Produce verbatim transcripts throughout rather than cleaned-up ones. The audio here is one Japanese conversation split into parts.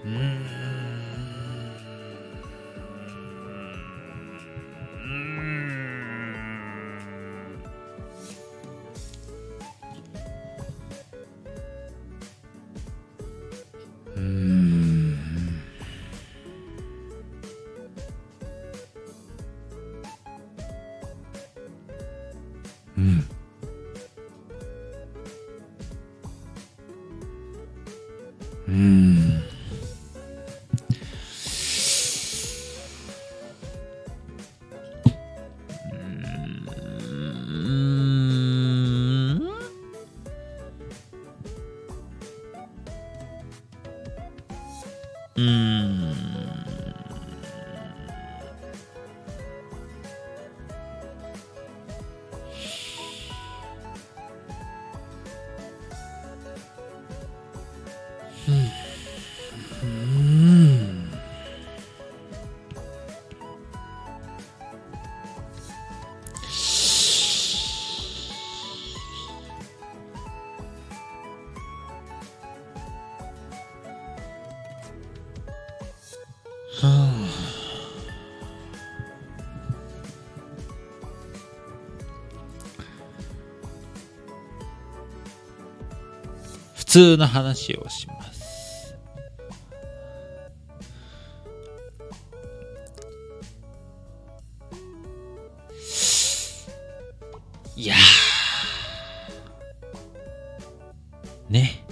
うーんうーんうーんうんうーんうーんうんはあ普通の話をします。いやーね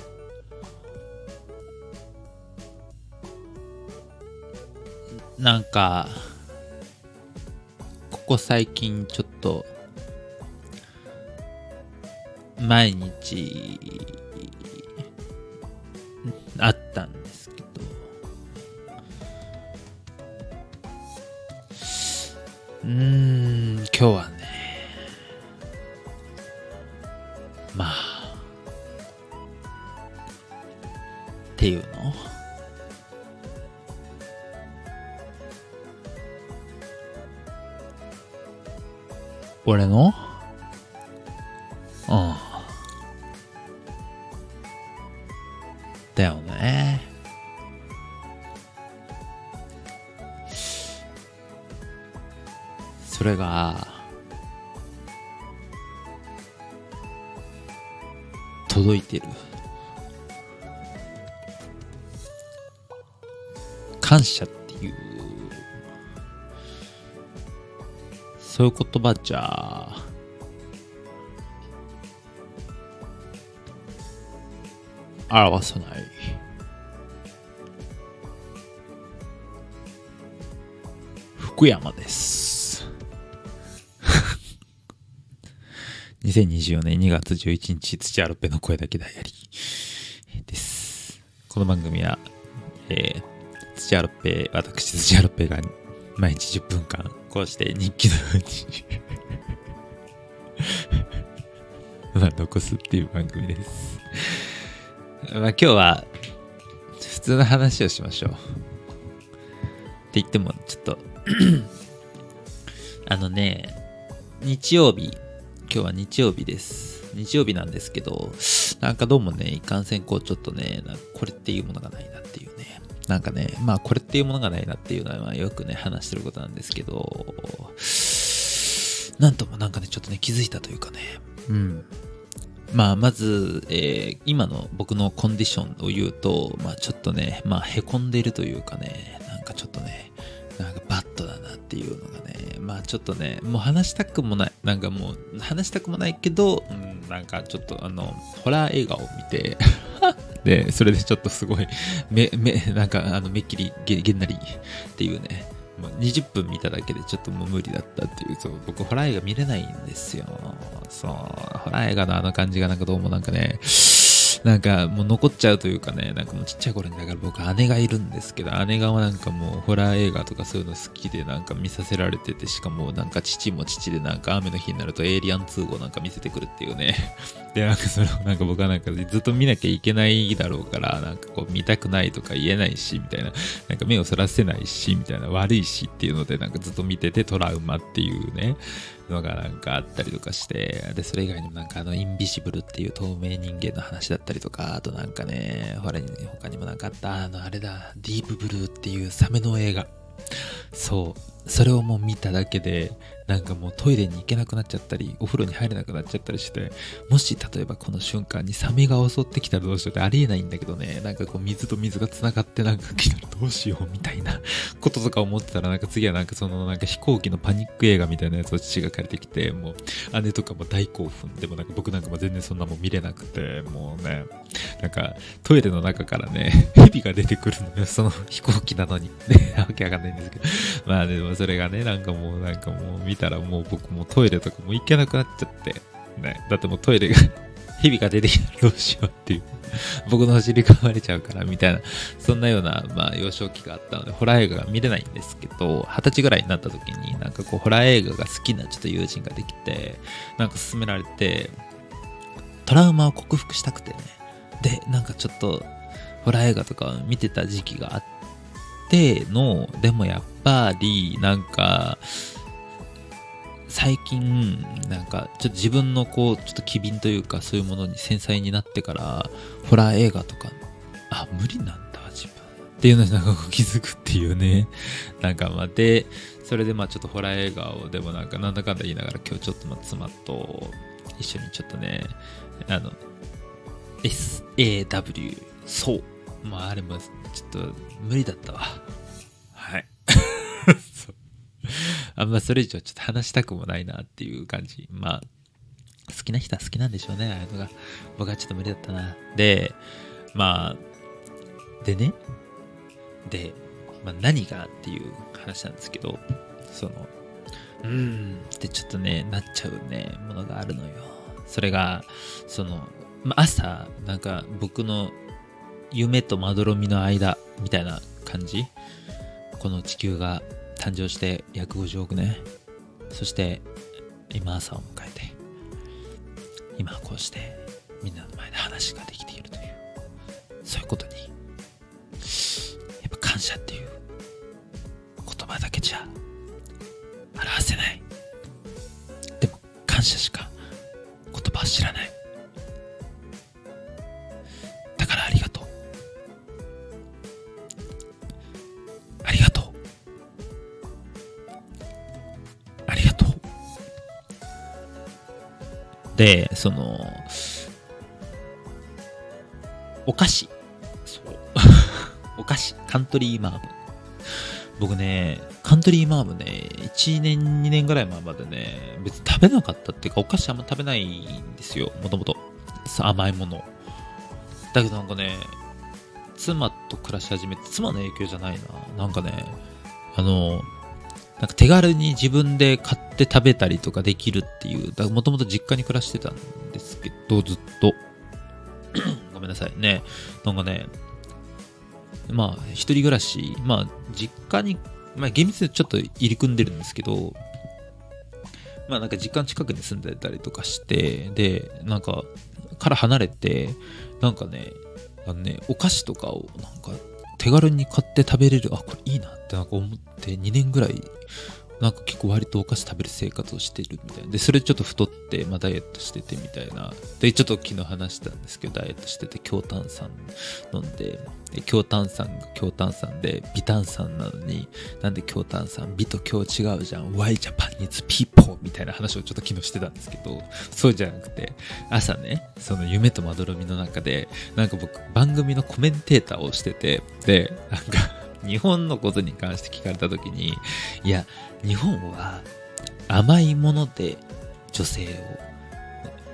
なんかここ最近ちょっと毎日あったんですけど、うーん今日はねまあっていうの俺のうんだよねそれが届いてる。感謝っていうそういう言葉じゃ表せない。福山ですにせんにじゅうよねんにがつじゅういちにち土アロペの声だけダイアリーです。この番組は、えー、土アロペ私土アロペが毎日じゅっぷんかんこうして日記のように残すっていう番組です。まあ今日は普通の話をしましょう。って言ってもちょっとあのね日曜日今日は日曜日です。日曜日なんですけど、なんかどうもね、いかんせんこうちょっとね、なんかこれっていうものがないなっていうね。なんかね、まあこれっていうものがないなっていうのはまあよくね、話してることなんですけど、なんともなんかね、ちょっとね、気づいたというかね。うん。まあまず、えー、今の僕のコンディションを言うと、まあちょっとね、まあへこんでいるというかね、なんかちょっとね、なんかバッドだなっていうのがね、まあちょっとね、もう話したくもない、なんかもう話したくもないけど、うん、なんかちょっとあの、ホラー映画を見て、で、それでちょっとすごい、め、め、なんかあの、めっきりげ、げんなりっていうね、もうにじゅっぷん見ただけでちょっともう無理だったっていう、そう、僕ホラー映画見れないんですよ。そう、ホラー映画のあの感じがなんかどうもなんかね、なんかもう残っちゃうというかね、なんかもうちっちゃい頃にだから僕姉がいるんですけど、姉がなんかもうホラー映画とかそういうの好きでなんか見させられてて、しかもなんか父も父でなんか雨の日になるとエイリアンに号なんか見せてくるっていうねでなんかそれをなんか僕はなんかずっと見なきゃいけないだろうからなんかこう見たくないとか言えないしみたいな、なんか目をそらせないしみたいな、悪いしっていうのでなんかずっと見ててトラウマっていうねのがなんかあったりとかして、でそれ以外にもなんかあのインビシブルっていう透明人間の話だったりとか、あとなんかねほら他にもなんかあったあのあれだディープブルーっていうサメの映画、そうそれをもう見ただけでなんかもうトイレに行けなくなっちゃったりお風呂に入れなくなっちゃったりして、もし例えばこの瞬間にサメが襲ってきたらどうしようってありえないんだけどね、なんかこう水と水がつながってなんか来たらどうしようみたいなこととか思ってたら、なんか次はなんかそのなんか飛行機のパニック映画みたいなやつを父が借りてきて、もう姉とかも大興奮で、もなんか僕なんかも全然そんなもん見れなくて、もうねなんかトイレの中からね蛇が出てくるのよ、その飛行機なのにわけわかんないんですけど、まあでもそれがねなんかもうなんかもう見たらもう僕もトイレとかも行けなくなっちゃって、ね、だってもうトイレが蛇が出てきたらどうしようっていう、僕のお尻が割れちゃうからみたいな、そんなようなまあ幼少期があったのでホラー映画が見れないんですけど、二十歳ぐらいになった時になんかこうホラー映画が好きなちょっと友人ができて、なんか勧められてトラウマを克服したくてね、でなんかちょっとホラー映画とか見てた時期があっての、でもやっぱりなんか最近なんかちょっと自分のこうちょっと機敏というかそういうものに繊細になってから、ホラー映画とかあ無理なんだ自分っていうのになんか気づくっていうね、なんかまあでそれでまあちょっとホラー映画をでもなんかなんだかんだ言いながら今日ちょっとまあ妻と一緒にちょっとねあの SAW そうまああれもちょっと無理だったわ、はいあんまそれ以上ちょっと話したくもないなっていう感じ。まあ好きな人は好きなんでしょうね、ああいうのが。僕はちょっと無理だったな。でまあでねで、まあ、何がっていう話なんですけど、そのうーんってちょっとねなっちゃうねものがあるのよ。それがその、まあ、朝なんか僕の夢とまどろみの間みたいな感じ。この地球が誕生して約ごじゅうおくねん、そして今朝を迎えて今こうしてみんなの前で話ができているという、そういうことにやっぱ感謝っていう言葉だけじゃ表せない、でも感謝しか言葉は知らない、だからありがとうありがとうで、そのお菓子そうお菓子カントリーマーム、僕ねカントリーマームねいちねんにねんぐらい前までね別に食べなかったっていうか、お菓子あんま食べないんですよ、もともと甘いものだけど、なんかね妻と暮らし始めて、妻の影響じゃないな、なんかねあのなんか手軽に自分で買って食べたりとかできるっていう、だからもともと実家に暮らしてたんですけどずっとごめんなさいね、なんかねまあ一人暮らし、まあ実家に、まあ、厳密にちょっと入り組んでるんですけど、まあなんか実家の近くに住んでたりとかして、でなんかから離れてなんかねあのねお菓子とかをなんか手軽に買って食べれる、あこれいいなってなんか思ってにねんぐらいなんか結構割とお菓子食べる生活をしてるみたいな、でそれちょっと太って、まあ、ダイエットしててみたいな、でちょっと昨日話したんですけどダイエットしてて強炭酸飲んで、強炭酸が強炭酸で微炭酸なのになんで強炭酸微と強違うじゃん Why Japanese people みたいな話をちょっと昨日してたんですけど、そうじゃなくて朝ねその夢とまどろみの中でなんか僕番組のコメンテーターをしてて、でなんか日本のことに関して聞かれたときに、いや日本は甘いもので女性を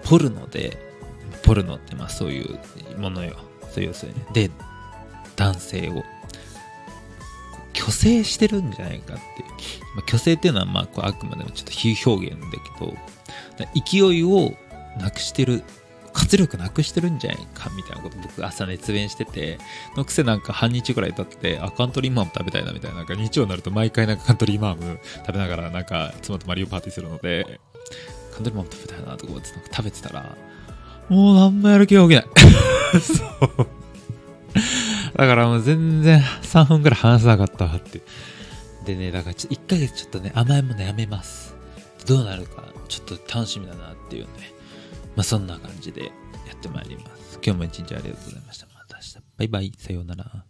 ポルノでポルノってまあそういうものよ、そういうそういうねで男性を虚勢してるんじゃないかって、まあ、虚勢っていうのはまあこうあくまでもちょっと比喩表現だけど、だ勢いをなくしてる、活力なくしてるんじゃないかみたいなこと僕朝熱弁しててのくせ、なんか半日くらい経ってあカントリーマーム食べたいなみたいな、なんか日曜になると毎回なんかカントリーマーム食べながらなんか妻とマリオパーティーするのでカントリーマーム食べたいなとか思って食べてたら、もう何もやる気が起きないそうだからもう全然さんぷんくらい話さなかったわってでね、だからちょいっかげつちょっとね甘えもねやめます。どうなるかちょっと楽しみだなっていうね、まあそんな感じでやってまいります。今日も一日ありがとうございました。また明日、バイバイ、さようなら。